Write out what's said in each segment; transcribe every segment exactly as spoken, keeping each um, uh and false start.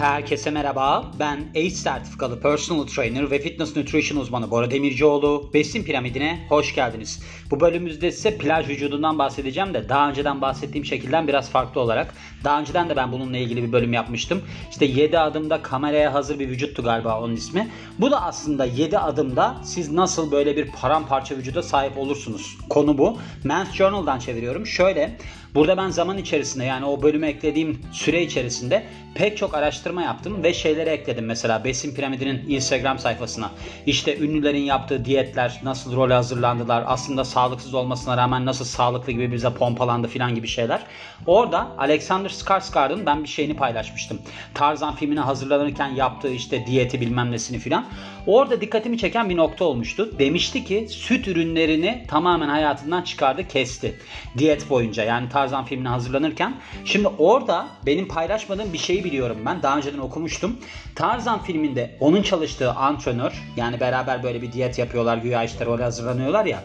Herkese merhaba, ben A C E sertifikalı personal trainer ve fitness nutrition uzmanı Bora Demircioğlu. Besin Piramidine hoş geldiniz. Bu bölümümüzde size plaj vücudundan bahsedeceğim de daha önceden bahsettiğim şekilden biraz farklı olarak. Daha önceden de ben bununla ilgili bir bölüm yapmıştım. İşte yedi adımda kameraya hazır bir vücuttu galiba onun ismi. Bu da aslında yedi adımda siz nasıl böyle bir paramparça vücuda sahip olursunuz. Konu bu. Men's Journal'dan çeviriyorum. Şöyle, burada ben zaman içerisinde yani o bölüme eklediğim süre içerisinde pek çok araştırma yaptım ve şeyleri ekledim. Mesela Besin Piramidi'nin Instagram sayfasına. İşte ünlülerin yaptığı diyetler, nasıl role hazırlandılar, aslında sağlıksız olmasına rağmen nasıl sağlıklı gibi bize pompalandı filan gibi şeyler. Orada Alexander Skarsgård'ın ben bir şeyini paylaşmıştım. Tarzan filmine hazırlanırken yaptığı işte diyeti bilmem nesini filan. Orada dikkatimi çeken bir nokta olmuştu. Demişti ki süt ürünlerini tamamen hayatından çıkardı, kesti. Diyet boyunca yani Tarzan filmine hazırlanırken. Şimdi orada benim paylaşmadığım bir şeyi biliyorum ben. Daha önceden okumuştum. Tarzan filminde onun çalıştığı antrenör, yani beraber böyle bir diyet yapıyorlar, güya işte role hazırlanıyorlar ya.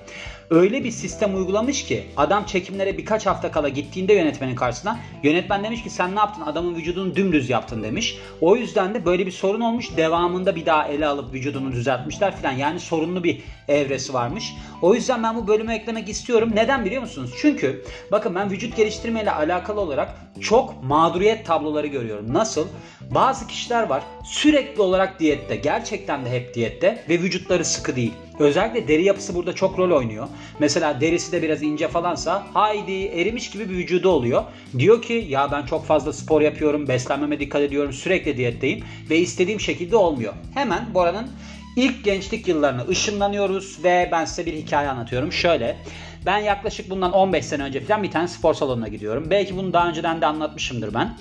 Öyle bir sistem uygulamış ki adam çekimlere birkaç hafta kala gittiğinde yönetmenin karşısına, yönetmen demiş ki sen ne yaptın, adamın vücudunu dümdüz yaptın demiş. O yüzden de böyle bir sorun olmuş, devamında bir daha ele alıp vücudunu düzeltmişler filan. Yani sorunlu bir evresi varmış. O yüzden ben bu bölüme eklemek istiyorum. Neden biliyor musunuz? Çünkü bakın ben vücut geliştirmeyle alakalı olarak çok mağduriyet tabloları görüyorum. Nasıl? Bazı kişiler var sürekli olarak diyette, gerçekten de hep diyette ve vücutları sıkı değil. Özellikle deri yapısı burada çok rol oynuyor. Mesela derisi de biraz ince falansa haydi erimiş gibi bir vücudu oluyor. Diyor ki ya ben çok fazla spor yapıyorum, beslenmeme dikkat ediyorum, sürekli diyetteyim ve istediğim şekilde olmuyor. Hemen Bora'nın ilk gençlik yıllarına ışınlanıyoruz ve ben size bir hikaye anlatıyorum. Şöyle, ben yaklaşık bundan on beş sene önce falan bir tane spor salonuna gidiyorum. Belki bunu daha önceden de anlatmışımdır ben.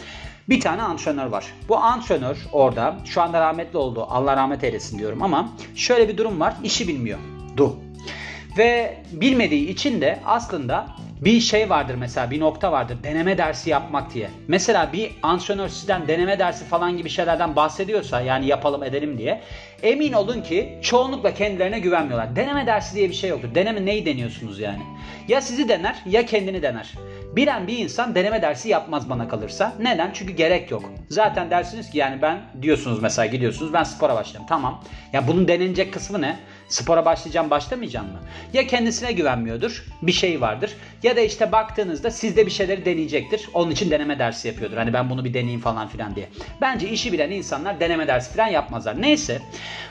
Bir tane antrenör var. Bu antrenör orada şu anda rahmetli oldu. Allah rahmet eylesin diyorum ama şöyle bir durum var. İşi bilmiyordu. Ve bilmediği için de aslında bir şey vardır, mesela bir nokta vardır. Deneme dersi yapmak diye. Mesela bir antrenör sizden deneme dersi falan gibi şeylerden bahsediyorsa, yani yapalım edelim diye, emin olun ki çoğunlukla kendilerine güvenmiyorlar. Deneme dersi diye bir şey yoktur. Deneme, neyi deniyorsunuz yani? Ya sizi dener ya kendini dener. Bilen bir insan deneme dersi yapmaz bana kalırsa. Neden? Çünkü gerek yok. Zaten dersiniz ki yani ben diyorsunuz mesela gidiyorsunuz ben spora başlayacağım. Tamam. Ya bunun denenecek kısmı ne? Spora başlayacağım başlamayacağım mı? Ya kendisine güvenmiyordur. Bir şey vardır. Ya da işte baktığınızda sizde bir şeyleri deneyecektir. Onun için deneme dersi yapıyordur. Hani ben bunu bir deneyeyim falan filan diye. Bence işi bilen insanlar deneme dersi filan yapmazlar. Neyse.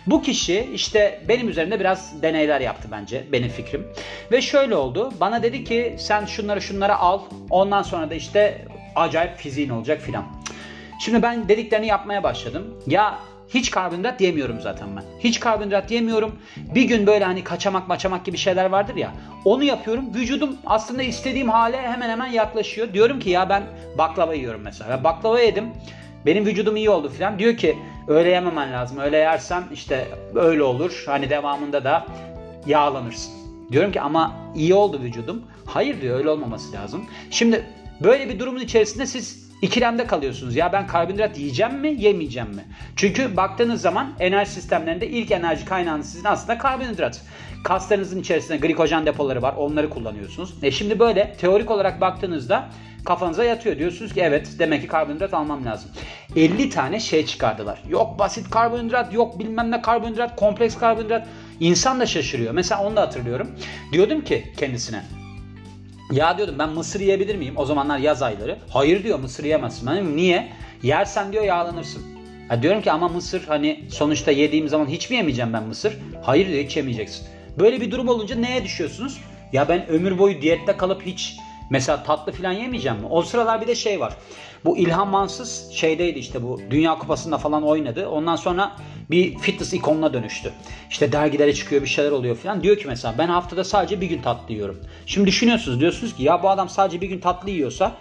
Bu kişi işte benim üzerimde biraz deneyler yaptı bence. Benim fikrim. Ve şöyle oldu. Bana dedi ki sen şunları şunları al. Ondan sonra da işte acayip fiziğin olacak filan. Şimdi ben dediklerini yapmaya başladım. Ya hiç karbonhidrat yemiyorum zaten ben. Hiç karbonhidrat yemiyorum. Bir gün böyle hani kaçamak maçamak gibi şeyler vardır ya. Onu yapıyorum. Vücudum aslında istediğim hale hemen hemen yaklaşıyor. Diyorum ki ya ben baklava yiyorum mesela. Ben baklava yedim. Benim vücudum iyi oldu filan. Diyor ki öyle yememen lazım. Öyle yersen işte öyle olur. Hani devamında da yağlanırsın. Diyorum ki ama iyi oldu vücudum. Hayır diyor, öyle olmaması lazım. Şimdi böyle bir durumun içerisinde siz ikilemde kalıyorsunuz. Ya ben karbonhidrat yiyeceğim mi, yemeyeceğim mi? Çünkü baktığınız zaman enerji sistemlerinde ilk enerji kaynağınız sizin aslında karbonhidrat. Kaslarınızın içerisinde glikojen depoları var. Onları kullanıyorsunuz. E şimdi böyle teorik olarak baktığınızda kafanıza yatıyor. Diyorsunuz ki evet demek ki karbonhidrat almam lazım. elli tane şey çıkardılar. Yok basit karbonhidrat, yok bilmem ne karbonhidrat, kompleks karbonhidrat. İnsan da şaşırıyor. Mesela onu da hatırlıyorum. Diyordum ki kendisine ya diyordum ben mısır yiyebilir miyim? O zamanlar yaz ayları. Hayır diyor, mısır yiyemezsin. Yani niye? Yersen diyor yağlanırsın. Ya diyorum ki ama mısır hani sonuçta yediğim zaman hiç mi yemeyeceğim ben mısır? Hayır diyor, hiç yemeyeceksin. Böyle bir durum olunca neye düşüyorsunuz? Ya ben ömür boyu diyette kalıp hiç mesela tatlı falan yemeyeceğim mi? O sıralar bir de şey var. Bu İlhan Mansız şeydeydi işte, bu Dünya Kupası'nda falan oynadı. Ondan sonra bir fitness ikonuna dönüştü. İşte dergilere çıkıyor, bir şeyler oluyor falan. Diyor ki mesela ben haftada sadece bir gün tatlı yiyorum. Şimdi düşünüyorsunuz, diyorsunuz ki ya bu adam sadece bir gün tatlı yiyorsa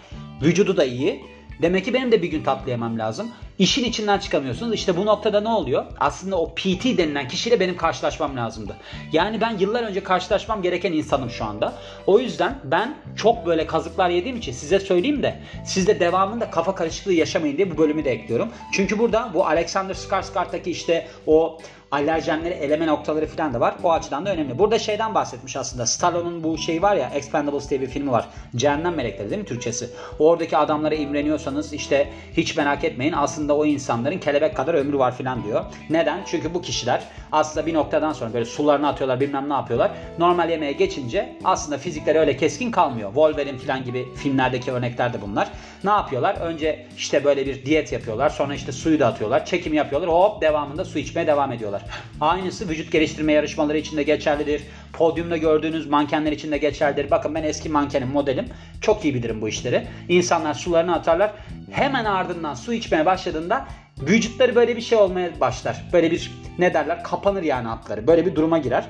vücudu da iyi. Demek ki benim de bir gün tatlı yemem lazım. İşin içinden çıkamıyorsunuz. İşte bu noktada ne oluyor? Aslında o P T denilen kişiyle benim karşılaşmam lazımdı. Yani ben yıllar önce karşılaşmam gereken insanım şu anda. O yüzden ben çok böyle kazıklar yediğim için size söyleyeyim de siz de devamında kafa karışıklığı yaşamayın diye bu bölümü de ekliyorum. Çünkü burada bu Alexander Skarsgård'daki işte o alerjenleri, eleme noktaları falan da var. O açıdan da önemli. Burada şeyden bahsetmiş aslında. Stallone'un bu şeyi var ya, Expendables diye bir filmi var. Cehennem Melekleri değil mi Türkçesi? Oradaki adamlara imreniyorsanız işte hiç merak etmeyin. Aslında aslında o insanların kelebek kadar ömrü var filan diyor. Neden? Çünkü bu kişiler aslında bir noktadan sonra böyle sularını atıyorlar, bilmem ne yapıyorlar. Normal yemeğe geçince aslında fizikleri öyle keskin kalmıyor. Wolverine filan gibi filmlerdeki örnekler de bunlar. Ne yapıyorlar? Önce işte böyle bir diyet yapıyorlar. Sonra işte suyu da atıyorlar. Çekim yapıyorlar. Hop devamında su içmeye devam ediyorlar. Aynısı vücut geliştirme yarışmaları için de geçerlidir. Podyumda gördüğünüz mankenler için de geçerlidir. Bakın ben eski mankenim, modelim. Çok iyi bilirim bu işleri. İnsanlar sularını atarlar. Hemen ardından su içmeye başladığında vücutları böyle bir şey olmaya başlar. Böyle bir ne derler? Kapanır yani hatları. Böyle bir duruma girer.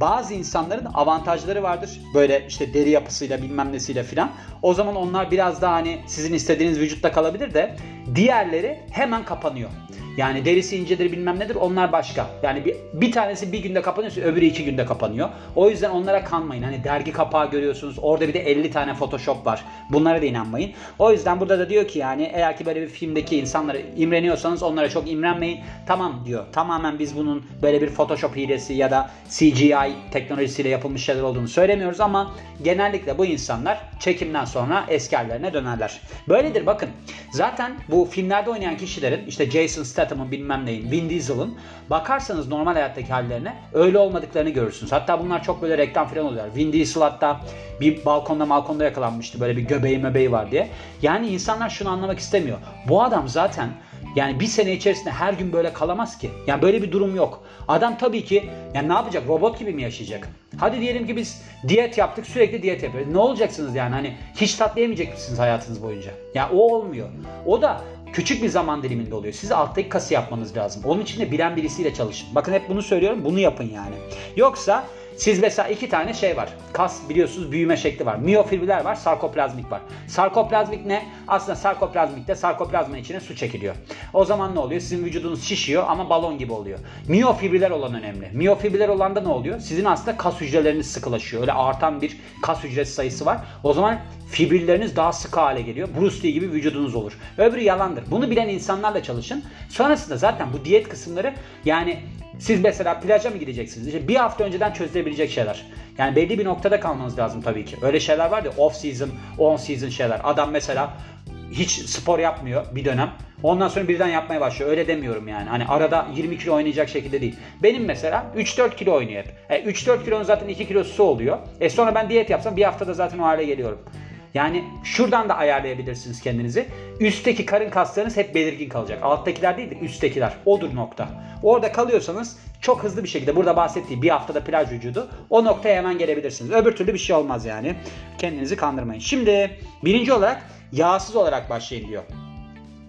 Bazı insanların avantajları vardır. Böyle işte deri yapısıyla bilmem nesiyle filan. O zaman onlar biraz daha hani sizin istediğiniz vücutta kalabilir de diğerleri hemen kapanıyor. Yani derisi incedir bilmem nedir onlar başka. Yani bir, bir tanesi bir günde kapanıyorsa öbürü iki günde kapanıyor. O yüzden onlara kanmayın. Hani dergi kapağı görüyorsunuz. Orada bir de elli tane Photoshop var. Bunlara da inanmayın. O yüzden burada da diyor ki yani eğer ki böyle bir filmdeki insanlara imreniyorsanız onlara çok imrenmeyin. Tamam diyor. Tamamen biz bunun böyle bir Photoshop hilesi ya da C G I teknolojisiyle yapılmış şeyler olduğunu söylemiyoruz ama genellikle bu insanlar çekimden sonra eski hallerine dönerler. Böyledir bakın. Zaten bu filmlerde oynayan kişilerin işte Jason Statham bilmem neyin, Vin Diesel'ın bakarsanız normal hayattaki hallerine öyle olmadıklarını görürsünüz. Hatta bunlar çok böyle reklam falan oluyorlar. Vin Diesel hatta bir balkonda balkonda yakalanmıştı böyle bir göbeği möbeği var diye. Yani insanlar şunu anlamak istemiyor. Bu adam zaten yani bir sene içerisinde her gün böyle kalamaz ki. Yani böyle bir durum yok. Adam tabii ki yani ne yapacak? Robot gibi mi yaşayacak? Hadi diyelim ki biz diyet yaptık, sürekli diyet yapıyoruz. Ne olacaksınız yani? Hani hiç tatlı yemeyecek misiniz hayatınız boyunca? Ya yani o olmuyor. O da küçük bir zaman diliminde oluyor. Size alttaki kası yapmanız lazım. Onun için de bilen birisiyle çalışın. Bakın hep bunu söylüyorum. Bunu yapın yani. Yoksa siz mesela iki tane şey var. Kas biliyorsunuz büyüme şekli var. Miyofibriller var, sarkoplazmik var. Sarkoplazmik ne? Aslında sarkoplazmikte sarkoplazma içine su çekiliyor. O zaman ne oluyor? Sizin vücudunuz şişiyor ama balon gibi oluyor. Miyofibriller olan önemli. Miyofibriller olan da ne oluyor? Sizin aslında kas hücreleriniz sıkılaşıyor. Öyle artan bir kas hücresi sayısı var. O zaman fibrilleriniz daha sıkı hale geliyor. Bruce Lee gibi vücudunuz olur. Öbürü yalandır. Bunu bilen insanlarla çalışın. Sonrasında zaten bu diyet kısımları yani siz mesela plaja mı gideceksiniz? İşte bir hafta önceden çözülebilecek şeyler. Yani belli bir noktada kalmanız lazım tabii ki. Öyle şeyler var ya off season, on season şeyler. Adam mesela hiç spor yapmıyor bir dönem. Ondan sonra birden yapmaya başlıyor. Öyle demiyorum yani. Hani arada yirmi kilo oynayacak şekilde değil. Benim mesela üç dört kilo oynuyor hep. E, üç dört kilonun zaten iki kilosu su oluyor. E sonra ben diyet yapsam bir haftada zaten o hale geliyorum. Yani şuradan da ayarlayabilirsiniz kendinizi. Üstteki karın kaslarınız hep belirgin kalacak. Alttakiler değil de üsttekiler. Odur nokta. Orada kalıyorsanız çok hızlı bir şekilde burada bahsettiği bir haftada plaj vücudu o noktaya hemen gelebilirsiniz. Öbür türlü bir şey olmaz yani. Kendinizi kandırmayın. Şimdi birinci olarak yağsız olarak başlayın diyor.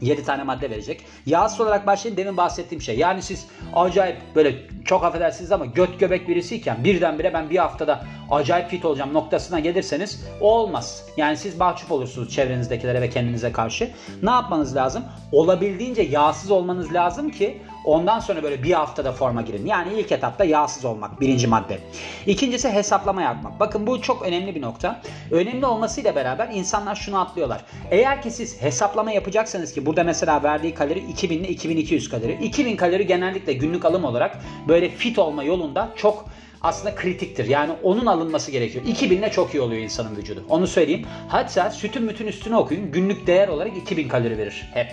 yedi tane madde verecek. Yağsız olarak başlayın demin bahsettiğim şey. Yani siz acayip böyle çok affedersiniz ama göt göbek birisiyken birdenbire ben bir haftada acayip fit olacağım noktasına gelirseniz o olmaz. Yani siz mahcup olursunuz çevrenizdekilere ve kendinize karşı. Ne yapmanız lazım? Olabildiğince yağsız olmanız lazım ki ondan sonra böyle bir haftada forma girin. Yani ilk etapta yağsız olmak birinci madde. İkincisi hesaplama yapmak. Bakın bu çok önemli bir nokta. Önemli olmasıyla beraber insanlar şunu atlıyorlar. Eğer ki siz hesaplama yapacaksanız ki burada mesela verdiği kalori iki bin ile iki bin iki yüz kalori. iki bin kalori genellikle günlük alım olarak böyle fit olma yolunda çok aslında kritiktir. Yani onun alınması gerekiyor. iki binle çok iyi oluyor insanın vücudu. Onu söyleyeyim. Hatta sütün bütün üstüne okuyun. Günlük değer olarak iki bin kalori verir hep.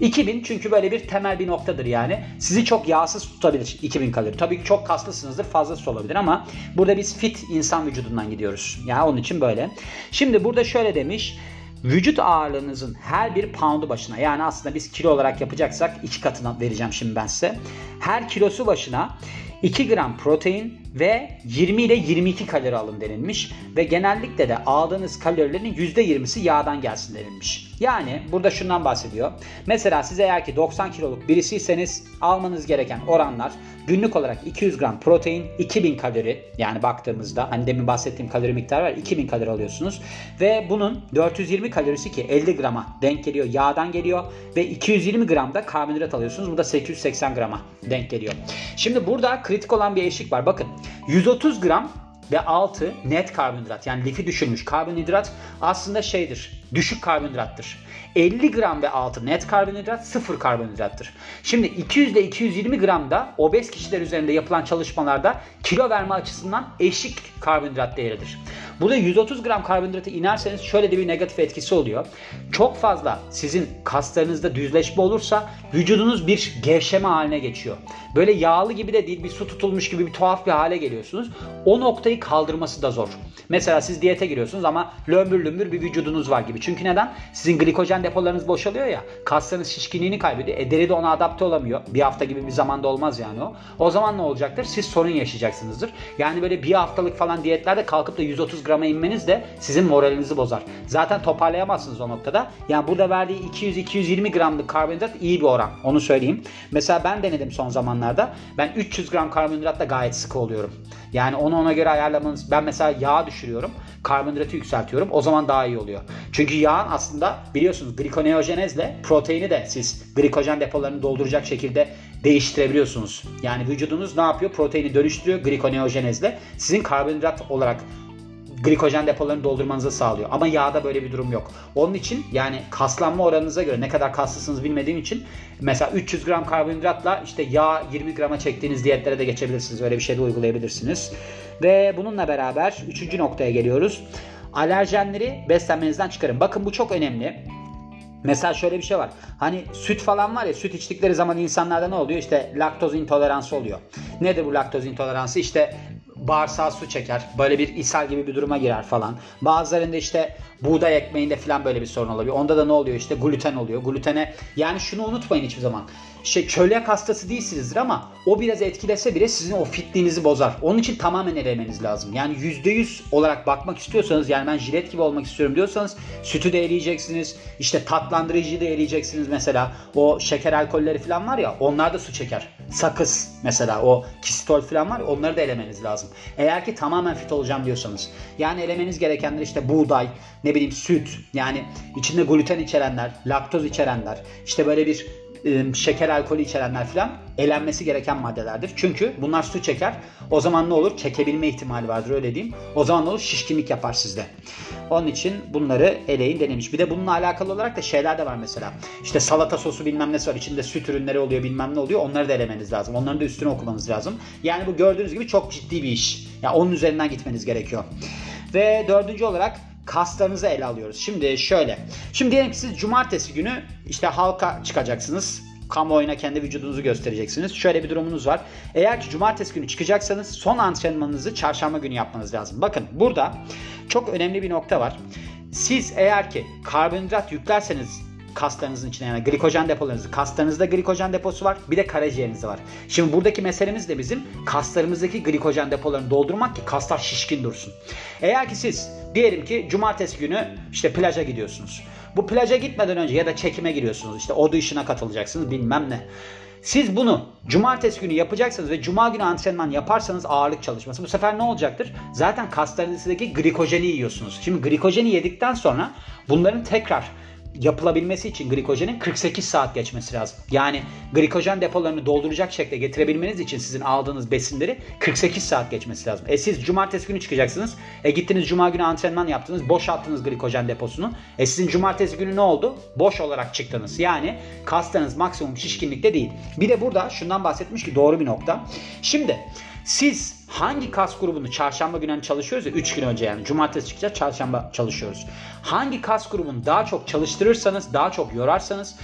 iki bin çünkü böyle bir temel bir noktadır yani. Sizi çok yağsız tutabilir iki bin kalori. Tabii ki çok kaslısınızdır fazlası olabilir ama burada biz fit insan vücudundan gidiyoruz. Ya yani onun için böyle. Şimdi burada şöyle demiş. Vücut ağırlığınızın her bir poundu başına yani aslında biz kilo olarak yapacaksak iki katına vereceğim şimdi ben size. Her kilosu başına iki gram protein ve yirmi ile yirmi iki kalori alın denilmiş ve genellikle de aldığınız kalorilerin yüzde yirmisi yağdan gelsin denilmiş. Yani burada şundan bahsediyor. Mesela siz eğer ki doksan kiloluk birisiyseniz almanız gereken oranlar günlük olarak iki yüz gram protein, iki bin kalori yani baktığımızda hani demin bahsettiğim kalori miktarı var iki bin kalori alıyorsunuz ve bunun dört yüz yirmi kalorisi ki elli grama denk geliyor yağdan geliyor ve iki yüz yirmi gram da karbonhidrat alıyorsunuz bu da sekiz yüz seksen grama denk geliyor. Şimdi burada kritik olan bir eşik var bakın. yüz otuz gram ve altı net karbonhidrat yani lifi düşürmüş karbonhidrat aslında şeydir düşük karbonhidrattır. elli gram ve altı net karbonhidrat, sıfır karbonhidrattır. Şimdi iki yüz ile iki yüz yirmi gram da obez kişiler üzerinde yapılan çalışmalarda kilo verme açısından eşik karbonhidrat değeridir. Burada yüz otuz gram karbonhidrata inerseniz şöyle de bir negatif etkisi oluyor. Çok fazla sizin kaslarınızda düzleşme olursa vücudunuz bir gevşeme haline geçiyor. Böyle yağlı gibi de değil, bir su tutulmuş gibi bir tuhaf bir hale geliyorsunuz. O noktayı kaldırması da zor. Mesela siz diyete giriyorsunuz ama lömbür lömbür bir vücudunuz var gibi. Çünkü neden? Sizin glikojen depolarınız boşalıyor ya. Kaslarınız şişkinliğini kaybediyor. E, deri de ona adapte olamıyor. Bir hafta gibi bir zamanda olmaz yani o. O zaman ne olacaktır? Siz sorun yaşayacaksınızdır. Yani böyle bir haftalık falan diyetlerde kalkıp da yüz otuz grama inmeniz de sizin moralinizi bozar. Zaten toparlayamazsınız o noktada. Yani burada verdiği iki yüz iki yüz yirmi gramlık karbonhidrat iyi bir oran. Onu söyleyeyim. Mesela ben denedim son zamanlarda. Ben üç yüz gram karbonhidratla gayet sıkı oluyorum. Yani onu ona göre ayarlamanız. Ben mesela yağ düşürüyorum. Karbonhidratı yükseltiyorum. O zaman daha iyi oluyor. Çünkü yağın aslında biliyorsunuz glikoneojenezle proteini de siz glikojen depolarını dolduracak şekilde değiştirebiliyorsunuz. Yani vücudunuz ne yapıyor? Proteini dönüştürüyor glikoneojenezle. Sizin karbonhidrat olarak glikojen depolarını doldurmanızı sağlıyor. Ama yağda böyle bir durum yok. Onun için yani kaslanma oranınıza göre, ne kadar kaslısınız bilmediğim için, mesela üç yüz gram karbonhidratla işte yağ yirmi grama çektiğiniz diyetlere de geçebilirsiniz. Öyle bir şey de uygulayabilirsiniz. Ve bununla beraber üçüncü noktaya geliyoruz. Alerjenleri beslenmenizden çıkarın. Bakın bu çok önemli. Mesela şöyle bir şey var. Hani süt falan var ya, süt içtikleri zaman insanlarda ne oluyor? İşte laktoz intoleransı oluyor. Nedir bu laktoz intoleransı? İşte bağırsağa su çeker. Böyle bir ishal gibi bir duruma girer falan. Bazılarında işte buğday ekmeğinde falan böyle bir sorun olabiliyor. Onda da ne oluyor? İşte gluten oluyor. Glutene, yani şunu unutmayın hiçbir zaman. Şey, çölyak hastası değilsinizdir ama o biraz etkilese bile sizin o fitliğinizi bozar. Onun için tamamen elemeniz lazım. Yani yüzde yüz olarak bakmak istiyorsanız, yani ben jilet gibi olmak istiyorum diyorsanız, sütü de eleyeceksiniz. İşte tatlandırıcıyı da eleyeceksiniz mesela. O şeker alkolleri falan var ya, onlar da su çeker. Sakız mesela, o kistol falan var ya, onları da elemeniz lazım. Eğer ki tamamen fit olacağım diyorsanız. Yani elemeniz gerekenler işte buğday, ne bileyim süt, yani içinde gluten içerenler, laktoz içerenler, işte böyle bir şeker alkolü içerenler filan elenmesi gereken maddelerdir. Çünkü bunlar su çeker. O zaman ne olur? Çekebilme ihtimali vardır, öyle diyeyim. O zaman ne olur? Şişkinlik yapar sizde. Onun için bunları eleyin denemiş. Bir de bununla alakalı olarak da şeyler de var mesela. İşte salata sosu bilmem nesi var. İçinde süt ürünleri oluyor, bilmem ne oluyor. Onları da elemeniz lazım. Onların da üstüne okumanız lazım. Yani bu gördüğünüz gibi çok ciddi bir iş. Ya yani onun üzerinden gitmeniz gerekiyor. Ve dördüncü olarak kaslarınızı ele alıyoruz. Şimdi şöyle. Şimdi diyelim ki siz cumartesi günü işte halka çıkacaksınız. Kamuoyuna kendi vücudunuzu göstereceksiniz. Şöyle bir durumunuz var. Eğer ki cumartesi günü çıkacaksanız son antrenmanınızı çarşamba günü yapmanız lazım. Bakın burada çok önemli bir nokta var. Siz eğer ki karbonhidrat yüklerseniz kaslarınızın içine, yani glikojen depolarınızı, kaslarınızda glikojen deposu var, bir de karaciğerinizde var. Şimdi buradaki meselemiz de bizim kaslarımızdaki glikojen depolarını doldurmak ki kaslar şişkin dursun. Eğer ki siz diyelim ki cumartesi günü işte plaja gidiyorsunuz. Bu plaja gitmeden önce ya da çekime giriyorsunuz, işte audition'a katılacaksınız bilmem ne. Siz bunu cumartesi günü yapacaksanız ve cuma günü antrenman yaparsanız ağırlık çalışması, bu sefer ne olacaktır? Zaten kaslarınızdaki glikojeni yiyorsunuz. Şimdi glikojeni yedikten sonra bunların tekrar yapılabilmesi için glikojenin kırk sekiz saat geçmesi lazım. Yani glikojen depolarını dolduracak şekilde getirebilmeniz için sizin aldığınız besinleri kırk sekiz saat geçmesi lazım. E siz cumartesi günü çıkacaksınız. E gittiniz cuma günü antrenman yaptınız. Boşalttınız glikojen deposunu. E sizin cumartesi günü ne oldu? Boş olarak çıktınız. Yani kaslarınız maksimum şişkinlikte değil. Bir de burada şundan bahsetmiş ki doğru bir nokta. Şimdi siz hangi kas grubunu çarşamba günü çalışıyoruz ya, üç gün önce, yani cumartesi çıkacağız, çarşamba çalışıyoruz. Hangi kas grubunu daha çok çalıştırırsanız, daha çok yorarsanız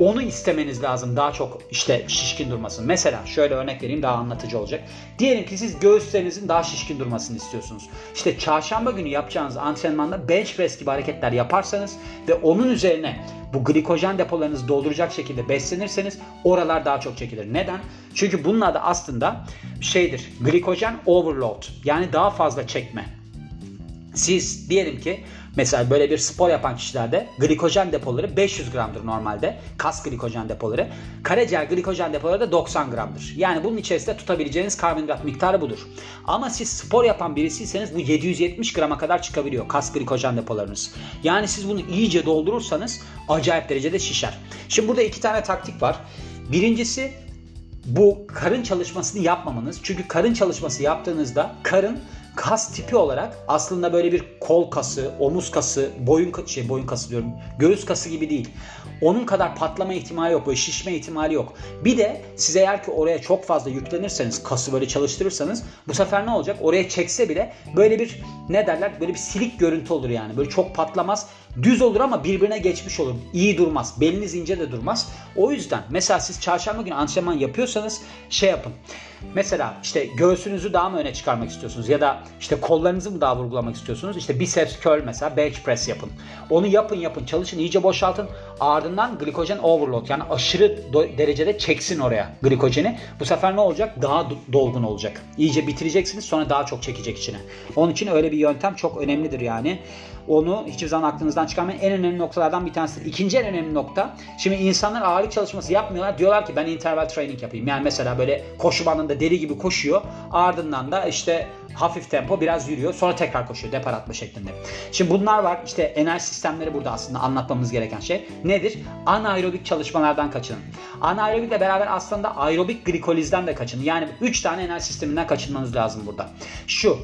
onu istemeniz lazım daha çok işte şişkin durmasın. Mesela şöyle örnek vereyim, daha anlatıcı olacak. Diyelim ki siz göğüslerinizin daha şişkin durmasını istiyorsunuz. İşte çarşamba günü yapacağınız antrenmanda bench press gibi hareketler yaparsanız ve onun üzerine bu glikojen depolarınızı dolduracak şekilde beslenirseniz oralar daha çok çekilir. Neden? Çünkü bunun adı aslında şeydir, glikojen overload, yani daha fazla çekme. Siz diyelim ki mesela böyle bir spor yapan kişilerde glikojen depoları beş yüz gramdır normalde. Kas glikojen depoları. Karaciğer glikojen depoları da doksan gramdır. Yani bunun içerisinde tutabileceğiniz karbonhidrat miktarı budur. Ama siz spor yapan birisiyseniz bu yedi yüz yetmiş grama kadar çıkabiliyor kas glikojen depolarınız. Yani siz bunu iyice doldurursanız acayip derecede şişer. Şimdi burada iki tane taktik var. Birincisi bu karın çalışmasını yapmamanız. Çünkü karın çalışması yaptığınızda karın kas tipi olarak aslında böyle bir kol kası, omuz kası, boyun şey boyun kası diyorum, göğüs kası gibi değil. Onun kadar patlama ihtimali yok, böyle şişme ihtimali yok. Bir de size eğer ki oraya çok fazla yüklenirseniz, kası böyle çalıştırırsanız bu sefer ne olacak? Oraya çekse bile böyle bir ne derler? Böyle bir silik görüntü olur yani. Böyle çok patlamaz. Düz olur ama birbirine geçmiş olur. İyi durmaz. Beliniz ince de durmaz. O yüzden mesela siz çarşamba günü antrenman yapıyorsanız şey yapın. Mesela işte göğsünüzü daha mı öne çıkarmak istiyorsunuz? Ya da işte kollarınızı mı daha vurgulamak istiyorsunuz? İşte biceps curl mesela, bench press yapın. Onu yapın yapın. Çalışın. İyice boşaltın. Ardından glikojen overload. Yani aşırı do- derecede çeksin oraya glikojeni. Bu sefer ne olacak? Daha do- dolgun olacak. İyice bitireceksiniz. Sonra daha çok çekecek içine. Onun için öyle bir yöntem çok önemlidir yani. Onu hiçbir zaman aklınızdan çıkarmayın. En önemli noktalardan bir tanesi. İkinci en önemli nokta. Şimdi insanlar ağırlık çalışması yapmıyorlar. Diyorlar ki ben interval training yapayım. Yani mesela böyle koşu bandında deli gibi koşuyor. Ardından da işte hafif tempo biraz yürüyor. Sonra tekrar koşuyor. Depar atma şeklinde. Şimdi bunlar var. İşte enerji sistemleri burada aslında anlatmamız gereken şey. Nedir? Anaerobik çalışmalardan kaçının. Anaerobikle beraber aslında aerobik glikolizden de kaçının. Yani üç tane enerji sisteminden kaçınmanız lazım burada. Şu.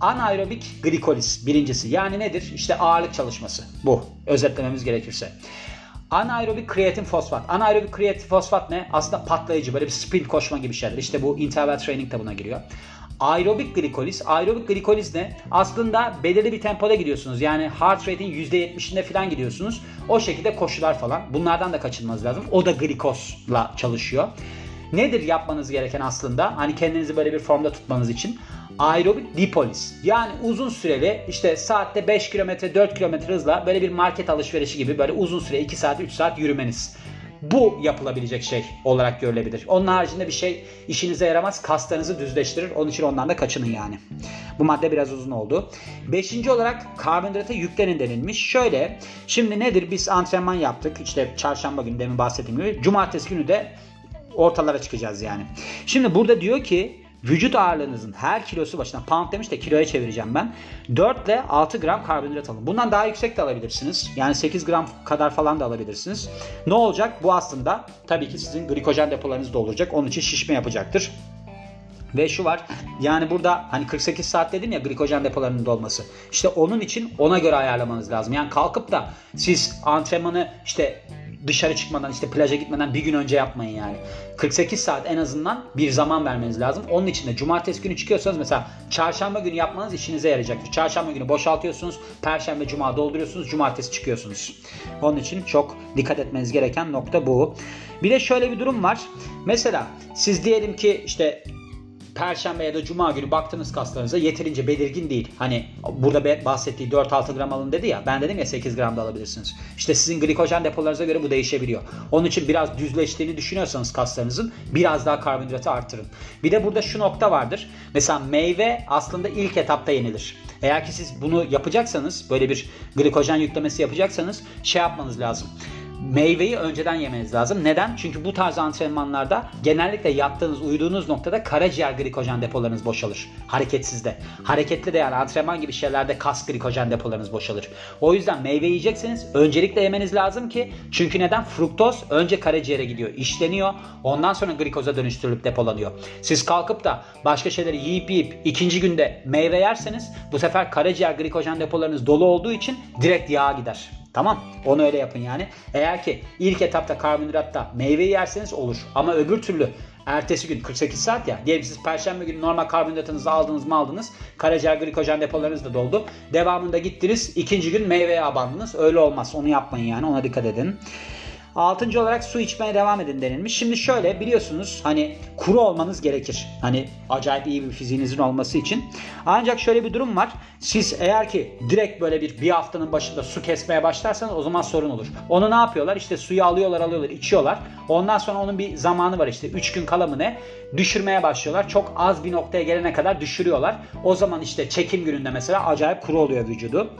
Anaerobik glikoliz birincisi. Yani nedir? İşte ağırlık çalışması. Bu. Özetlememiz gerekirse. Anaerobik kreatin fosfat. Anaerobik kreatin fosfat ne? Aslında patlayıcı. Böyle bir sprint koşma gibi şeyler. İşte bu interval training de buna giriyor. Aerobik glikoliz. Aerobik glikoliz ne? Aslında belirli bir tempoda gidiyorsunuz. Yani heart rate'in yüzde yetmişinde falan gidiyorsunuz. O şekilde koşular falan. Bunlardan da kaçınmanız lazım. O da glikozla çalışıyor. Nedir yapmanız gereken aslında? Hani kendinizi böyle bir formda tutmanız için. Aerobik lipoliz. Yani uzun süreli işte saatte beş kilometre dört kilometre hızla böyle bir market alışverişi gibi böyle uzun süre iki saat üç saat yürümeniz. Bu yapılabilecek şey olarak görülebilir. Onun haricinde bir şey işinize yaramaz. Kaslarınızı düzleştirir. Onun için ondan da kaçının yani. Bu madde biraz uzun oldu. Beşinci olarak karbonhidrata yüklenin denilmiş. Şöyle şimdi nedir? Biz antrenman yaptık. İşte çarşamba günü demin bahsettiğim gibi. Cumartesi günü de ortalara çıkacağız yani. Şimdi burada diyor ki vücut ağırlığınızın her kilosu başına, pound demiş de kiloya çevireceğim ben, dört ile altı gram karbonhidrat alın. Bundan daha yüksek de alabilirsiniz. Yani sekiz gram kadar falan da alabilirsiniz. Ne olacak? Bu aslında tabii ki sizin glikojen depolarınızı dolduracak. Onun için şişme yapacaktır. Ve şu var. Yani burada hani kırk sekiz saat dedim ya glikojen depolarının dolması. İşte onun için ona göre ayarlamanız lazım. Yani kalkıp da siz antrenmanı işte dışarı çıkmadan, işte plaja gitmeden bir gün önce yapmayın yani. kırk sekiz saat en azından bir zaman vermeniz lazım. Onun için de cumartesi günü çıkıyorsanız mesela çarşamba günü yapmanız işinize yarayacaktır. Çarşamba günü boşaltıyorsunuz. Perşembe, cuma dolduruyorsunuz. Cumartesi çıkıyorsunuz. Onun için çok dikkat etmeniz gereken nokta bu. Bir de şöyle bir durum var. Mesela siz diyelim ki işte perşembe ya da cuma günü baktınız kaslarınıza yeterince belirgin değil. Hani burada bahsettiği dört altı gram alın dedi ya. Ben dedim ya sekiz gram da alabilirsiniz. İşte sizin glikojen depolarınıza göre bu değişebiliyor. Onun için biraz düzleştiğini düşünüyorsanız kaslarınızın biraz daha karbonhidratı artırın. Bir de burada şu nokta vardır. Mesela meyve aslında ilk etapta yenilir. Eğer ki siz bunu yapacaksanız, böyle bir glikojen yüklemesi yapacaksanız şey yapmanız lazım. Meyveyi önceden yemeniz lazım. Neden? Çünkü bu tarz antrenmanlarda genellikle yattığınız, uyuduğunuz noktada karaciğer glikojen depolarınız boşalır. Hareketsizde. Hareketli de yani antrenman gibi şeylerde kas glikojen depolarınız boşalır. O yüzden meyve yiyecekseniz öncelikle yemeniz lazım ki, çünkü neden? Fruktoz önce karaciğere gidiyor, işleniyor. Ondan sonra glikoza dönüştürülüp depolanıyor. Siz kalkıp da başka şeyleri yiyip yiyip ikinci günde meyve yerseniz bu sefer karaciğer glikojen depolarınız dolu olduğu için direkt yağa gider. Tamam, onu öyle yapın yani. Eğer ki ilk etapta karbonhidratta meyve yerseniz olur. Ama öbür türlü ertesi gün kırk sekiz saat ya. Diyelim siz perşembe günü normal karbonhidratınızı aldınız mı aldınız. Karaciğer glikojen depolarınız da doldu. Devamında gittiniz. İkinci gün meyveye abandınız. Öyle olmaz. Onu yapmayın yani. Ona dikkat edin. Altıncı olarak su içmeye devam edin denilmiş. Şimdi şöyle biliyorsunuz hani kuru olmanız gerekir. Hani acayip iyi bir fiziğinizin olması için. Ancak şöyle bir durum var. Siz eğer ki direkt böyle bir bir haftanın başında su kesmeye başlarsanız o zaman sorun olur. Onu ne yapıyorlar? İşte suyu alıyorlar alıyorlar içiyorlar. Ondan sonra onun bir zamanı var işte üç gün kala mı ne? Düşürmeye başlıyorlar. Çok az bir noktaya gelene kadar düşürüyorlar. O zaman işte çekim gününde mesela acayip kuru oluyor vücudu.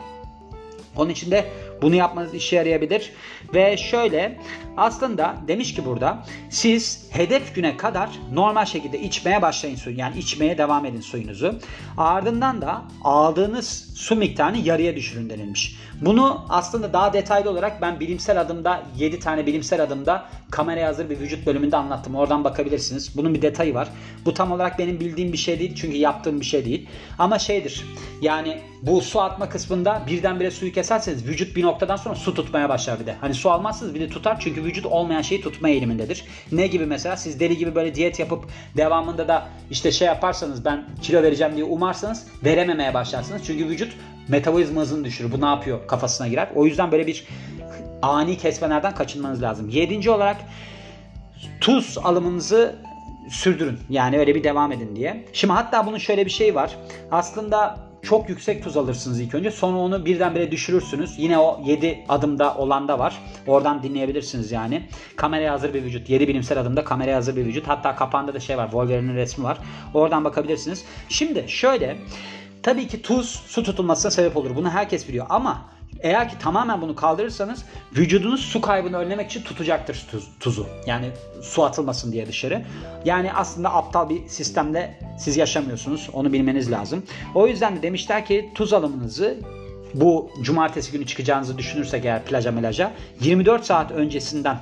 Onun için de Bunu yapmanız işe yarayabilir. Ve şöyle, aslında demiş ki burada, siz hedef güne kadar normal şekilde içmeye başlayın suyu. Yani içmeye devam edin suyunuzu. Ardından da aldığınız su miktarını yarıya düşürün denilmiş. Bunu aslında daha detaylı olarak ben bilimsel adımda yedi tane bilimsel adımda kameraya hazır bir vücut bölümünde anlattım. Oradan bakabilirsiniz. Bunun bir detayı var. Bu tam olarak benim bildiğim bir şey değil. Çünkü yaptığım bir şey değil. Ama şeydir. Yani bu su atma kısmında birdenbire suyu keserseniz vücut bir noktadan sonra su tutmaya başlar bir de. Hani su almazsınız bir de tutar. Çünkü vücut olmayan şeyi tutma eğilimindedir. Ne gibi mesela? Siz deli gibi böyle diyet yapıp devamında da işte şey yaparsanız, ben kilo vereceğim diye umarsanız verememeye başlarsınız. Çünkü vücut metabolizma hızını düşürür. Bu ne yapıyor kafasına girer. O yüzden böyle bir ani kesmelerden kaçınmanız lazım. Yedinci olarak tuz alımınızı sürdürün. Yani öyle bir devam edin diye. Şimdi hatta bunun şöyle bir şeyi var. Aslında çok yüksek tuz alırsınız ilk önce. Sonra onu birdenbire düşürürsünüz. Yine o yedi adımda olan da var. Oradan dinleyebilirsiniz yani. Kameraya hazır bir vücut. yedi bilimsel adımda kameraya hazır bir vücut. Hatta kapağında da şey var. Wolverine'in resmi var. Oradan bakabilirsiniz. Şimdi şöyle. Tabii ki tuz su tutulmasına sebep olur. Bunu herkes biliyor. Ama eğer ki tamamen bunu kaldırırsanız vücudunuz su kaybını önlemek için tutacaktır tuz, tuzu. Yani su atılmasın diye dışarı. Yani aslında aptal bir sistemde siz yaşamıyorsunuz. Onu bilmeniz lazım. O yüzden de demişler ki tuz alımınızı bu cumartesi günü çıkacağınızı düşünürsek eğer plaja melaja yirmi dört saat öncesinden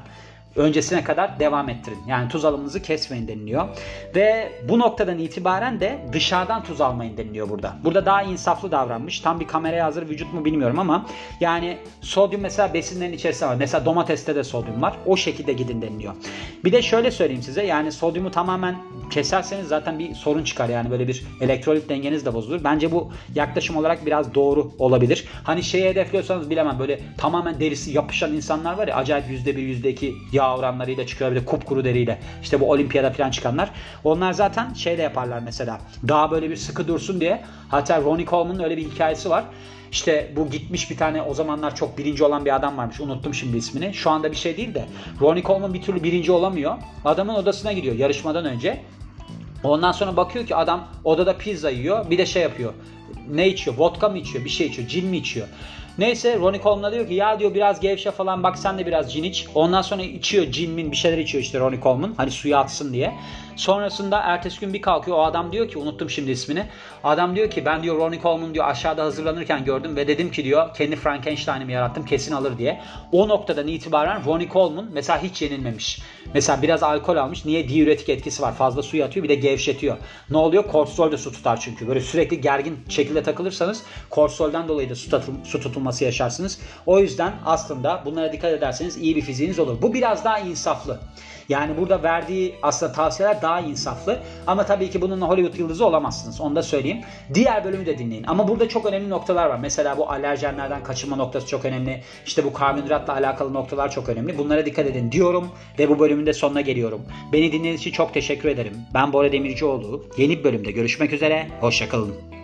öncesine kadar devam ettirin. Yani tuz alımınızı kesmeyin deniliyor. Ve bu noktadan itibaren de dışarıdan tuz almayın deniliyor burada. Burada daha insaflı davranmış. Tam bir kameraya hazır vücut mu bilmiyorum ama yani sodyum mesela besinlerin içerisinde var. Mesela domateste de sodyum var. O şekilde gidin deniliyor. Bir de şöyle söyleyeyim size. Yani sodyumu tamamen keserseniz zaten bir sorun çıkar. Yani böyle bir elektrolit dengeniz de bozulur. Bence bu yaklaşım olarak biraz doğru olabilir. Hani şeyi hedefliyorsanız bilemem. Böyle tamamen derisi yapışan insanlar var ya. Acayip yüzde bir, yüzde iki yağ oranlarıyla çıkıyor. Bir de kupkuru deriyle. İşte bu olimpiyada falan çıkanlar. Onlar zaten şey de yaparlar mesela. Daha böyle bir sıkı dursun diye. Hatta Ronnie Coleman'ın öyle bir hikayesi var. İşte bu gitmiş bir tane o zamanlar çok birinci olan bir adam varmış. Unuttum şimdi ismini. Şu anda bir şey değil de. Ronnie Coleman bir türlü birinci olamıyor. Adamın odasına gidiyor yarışmadan önce. Ondan sonra bakıyor ki adam odada pizza yiyor. Bir de şey yapıyor. Ne içiyor? Vodka mı içiyor? Bir şey içiyor. Cin mi içiyor? Neyse Ronnie Coleman'a diyor ki ya diyor biraz gevşe falan, bak sen de biraz cin iç. Ondan sonra içiyor cin min bir şeyler içiyor işte Ronnie Coleman. Hani suya atsın diye. Sonrasında ertesi gün bir kalkıyor o adam diyor ki unuttum şimdi ismini. Adam diyor ki ben diyor Ronnie Coleman diyor aşağıda hazırlanırken gördüm ve dedim ki diyor kendi Frankenstein'imi yarattım kesin alır diye. O noktadan itibaren Ronnie Coleman mesela hiç yenilmemiş. Mesela biraz alkol almış. Niye? Diüretik etkisi var. Fazla suyu atıyor bir de gevşetiyor. Ne oluyor? Kortisol de su tutar çünkü. Böyle sürekli gergin şekilde takılırsanız kortisolden dolayı da su, tatım, su tutulması yaşarsınız. O yüzden aslında bunlara dikkat ederseniz iyi bir fiziğiniz olur. Bu biraz daha insaflı. Yani burada verdiği aslında tavsiyeler daha insaflı. Ama tabii ki bununla Hollywood yıldızı olamazsınız. Onu da söyleyeyim. Diğer bölümü de dinleyin. Ama burada çok önemli noktalar var. Mesela bu alerjenlerden kaçınma noktası çok önemli. İşte bu karbonhidratla alakalı noktalar çok önemli. Bunlara dikkat edin diyorum ve bu bölümün de sonuna geliyorum. Beni dinlediğiniz için çok teşekkür ederim. Ben Bora Demircioğlu. Yeni bir bölümde görüşmek üzere. Hoşça kalın.